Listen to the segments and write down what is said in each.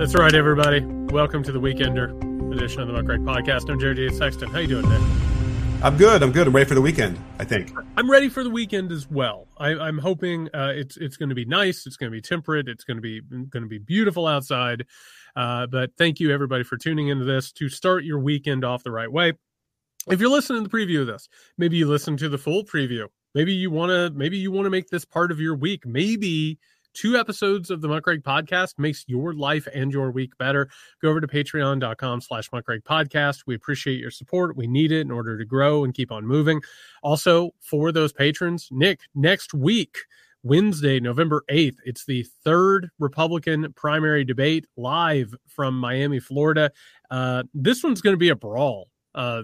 That's right, everybody. Welcome to the Weekender edition of the Muckrake Podcast. I'm Jared Yates Sexton. How you doing, Nick? I'm good. I'm ready for the weekend, I think. I'm ready for the weekend as well. I'm hoping it's going to be nice. It's going to be temperate. It's going to be beautiful outside. But thank you, everybody, for tuning into this to start your weekend off the right way. If you're listening to the preview of this, maybe you listen to the full preview. Maybe you want to make this part of your week. Maybe 2 episodes of the Muckrake Podcast makes your life and your week better. Go over to patreon.com/Muckrake Podcast. We appreciate your support. We need it in order to grow and keep on moving. Also, for those patrons, Nick, next week, Wednesday, November 8th, it's the third Republican primary debate live from Miami, Florida. This one's going to be a brawl.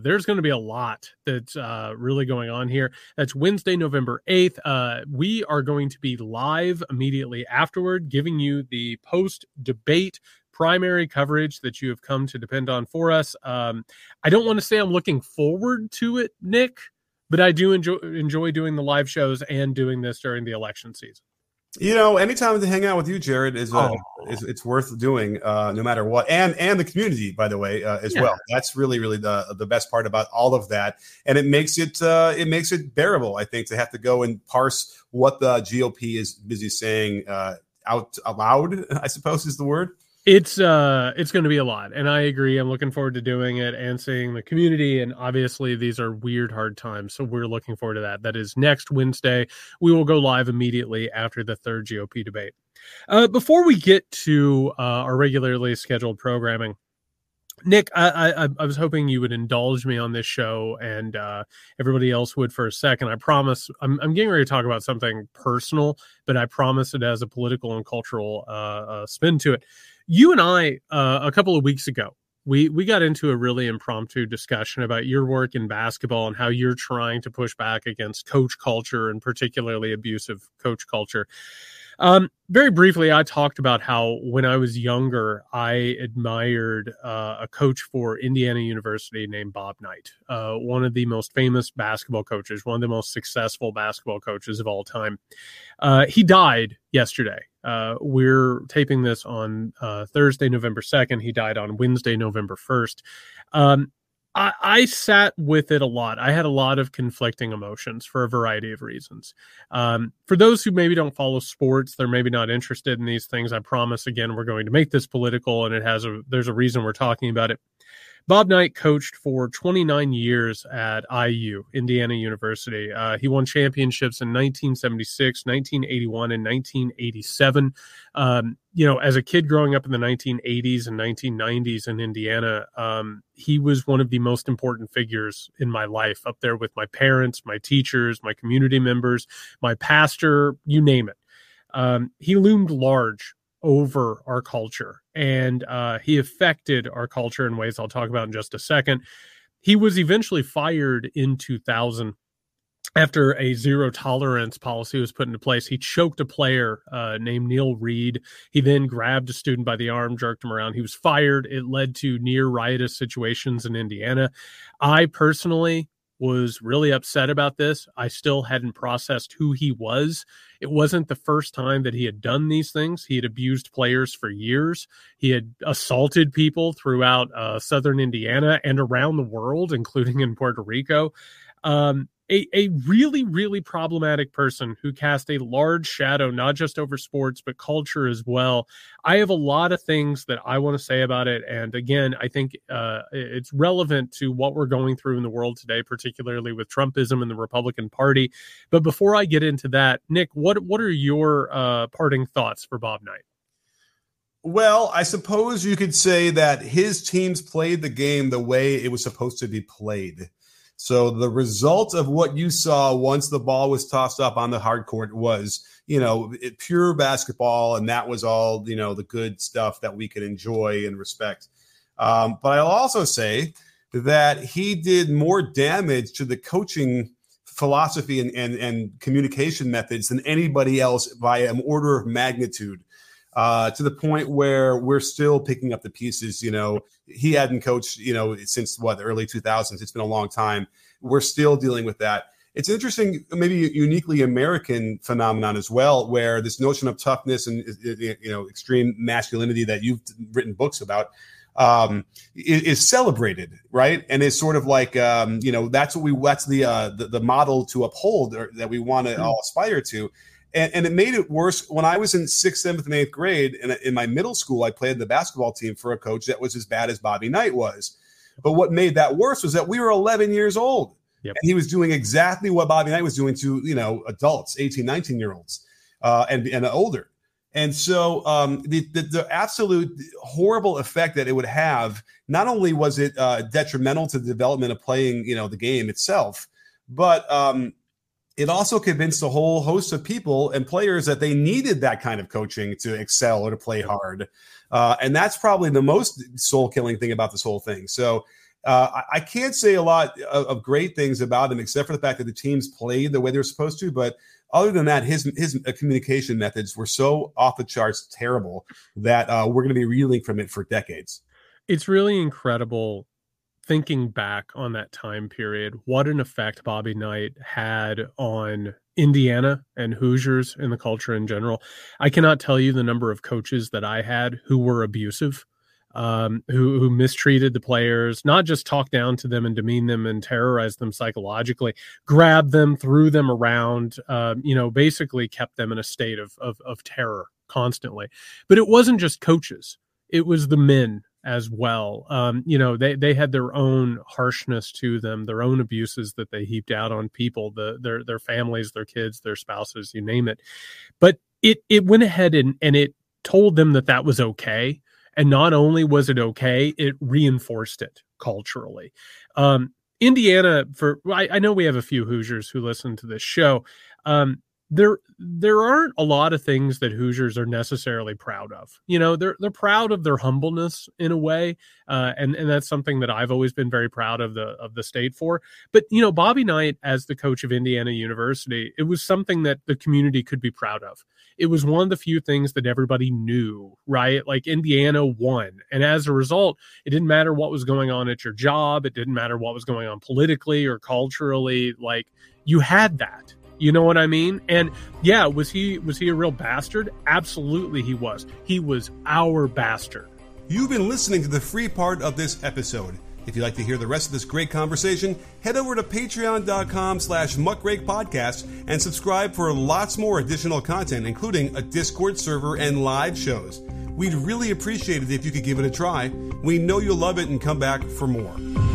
There's going to be a lot that's really going on here. That's Wednesday, November 8th. We are going to be live immediately afterward, giving you the post-debate primary coverage that you have come to depend on for us. I don't want to say I'm looking forward to it, Nick, but I do enjoy doing the live shows and doing this during the election season. You know, anytime to hang out with you, Jared, it's worth doing, no matter what, and the community, by the way, as well. That's really, really the best part about all of that, and it makes it bearable, I think, to have to go and parse what the GOP is busy saying out loud, I suppose is the word. It's going to be a lot, and I agree. I'm looking forward to doing it and seeing the community, and obviously these are weird, hard times, so we're looking forward to that. That is next Wednesday. We will go live immediately after the third GOP debate. Before we get to our regularly scheduled programming, Nick, I was hoping you would indulge me on this show, and everybody else would for a second. I promise I'm getting ready to talk about something personal, but I promise it has a political and cultural spin to it. You and I, a couple of weeks ago, we got into a really impromptu discussion about your work in basketball and how you're trying to push back against coach culture and particularly abusive coach culture. Very briefly, I talked about how when I was younger, I admired a coach for Indiana University named Bob Knight, one of the most famous basketball coaches, one of the most successful basketball coaches of all time. He died yesterday. We're taping this on Thursday, November 2nd. He died on Wednesday, November 1st. I sat with it a lot. I had a lot of conflicting emotions for a variety of reasons. For those who maybe don't follow sports, they're maybe not interested in these things. I promise, again, we're going to make this political, and there's a reason we're talking about it. Bob Knight coached for 29 years at IU, Indiana University. He won championships in 1976, 1981, and 1987. As a kid growing up in the 1980s and 1990s in Indiana, he was one of the most important figures in my life, up there with my parents, my teachers, my community members, my pastor, you name it. He loomed large over our culture, and he affected our culture in ways I'll talk about in just a second. He was eventually fired in 2000 after a zero-tolerance policy was put into place. He choked a player named Neil Reed. He then grabbed a student by the arm, jerked him around. He was fired. It led to near riotous situations in Indiana. I personally was really upset about this. I still hadn't processed who he was. It wasn't the first time that he had done these things. He had abused players for years. He had assaulted people throughout southern Indiana and around the world, including in Puerto Rico. A really, really problematic person who cast a large shadow, not just over sports, but culture as well. I have a lot of things that I want to say about it. And again, I think it's relevant to what we're going through in the world today, particularly with Trumpism and the Republican Party. But before I get into that, Nick, what are your parting thoughts for Bob Knight? Well, I suppose you could say that his teams played the game the way it was supposed to be played. So the result of what you saw once the ball was tossed up on the hard court was, pure basketball, and that was all, the good stuff that we could enjoy and respect. But I'll also say that he did more damage to the coaching philosophy and communication methods than anybody else by an order of magnitude. To the point where we're still picking up the pieces. He hadn't coached, since the early 2000s. It's been a long time. We're still dealing with that. It's interesting, maybe uniquely American phenomenon as well, where this notion of toughness and, you know, extreme masculinity that you've written books about is celebrated, right? And it's sort of like, you know, that's the model to uphold, or that we want to all aspire to. And it made it worse when I was in 6th, 7th, and 8th grade. And in my middle school, I played the basketball team for a coach that was as bad as Bobby Knight was. But what made that worse was that we were 11 years old. Yep. And he was doing exactly what Bobby Knight was doing to, you know, adults, 18, 19-year-olds and older. And so the absolute horrible effect that it would have, not only was it detrimental to the development of playing, you know, the game itself, but it also convinced a whole host of people and players that they needed that kind of coaching to excel or to play hard. And that's probably the most soul-killing thing about this whole thing. So I can't say a lot of great things about him, except for the fact that the teams played the way they were supposed to, but other than that, his communication methods were so off the charts terrible that we're going to be reeling from it for decades. It's really incredible thinking back on that time period, what an effect Bobby Knight had on Indiana and Hoosiers and the culture in general. I cannot tell you the number of coaches that I had who were abusive, who mistreated the players, not just talked down to them and demeaned them and terrorized them psychologically, grabbed them, threw them around, you know, basically kept them in a state of terror constantly. But it wasn't just coaches. It was the men as well. You know, they had their own harshness to them, their own abuses that they heaped out on people, their families, their kids, their spouses, you name it. But it went ahead and it told them that was okay. And not only was it okay, it reinforced it culturally. Indiana, I know we have a few Hoosiers who listen to this show. There aren't a lot of things that Hoosiers are necessarily proud of. You know, they're proud of their humbleness in a way, and that's something that I've always been very proud of the state for. But you know, Bobby Knight as the coach of Indiana University, it was something that the community could be proud of. It was one of the few things that everybody knew, right? Like Indiana won, and as a result, it didn't matter what was going on at your job. It didn't matter what was going on politically or culturally. Like you had that. You know what I mean? And yeah, was he a real bastard? Absolutely he was. He was our bastard. You've been listening to the free part of this episode. If you'd like to hear the rest of this great conversation, head over to patreon.com/muckrake podcast and subscribe for lots more additional content, including a Discord server and live shows. We'd really appreciate it if you could give it a try. We know you'll love it and come back for more.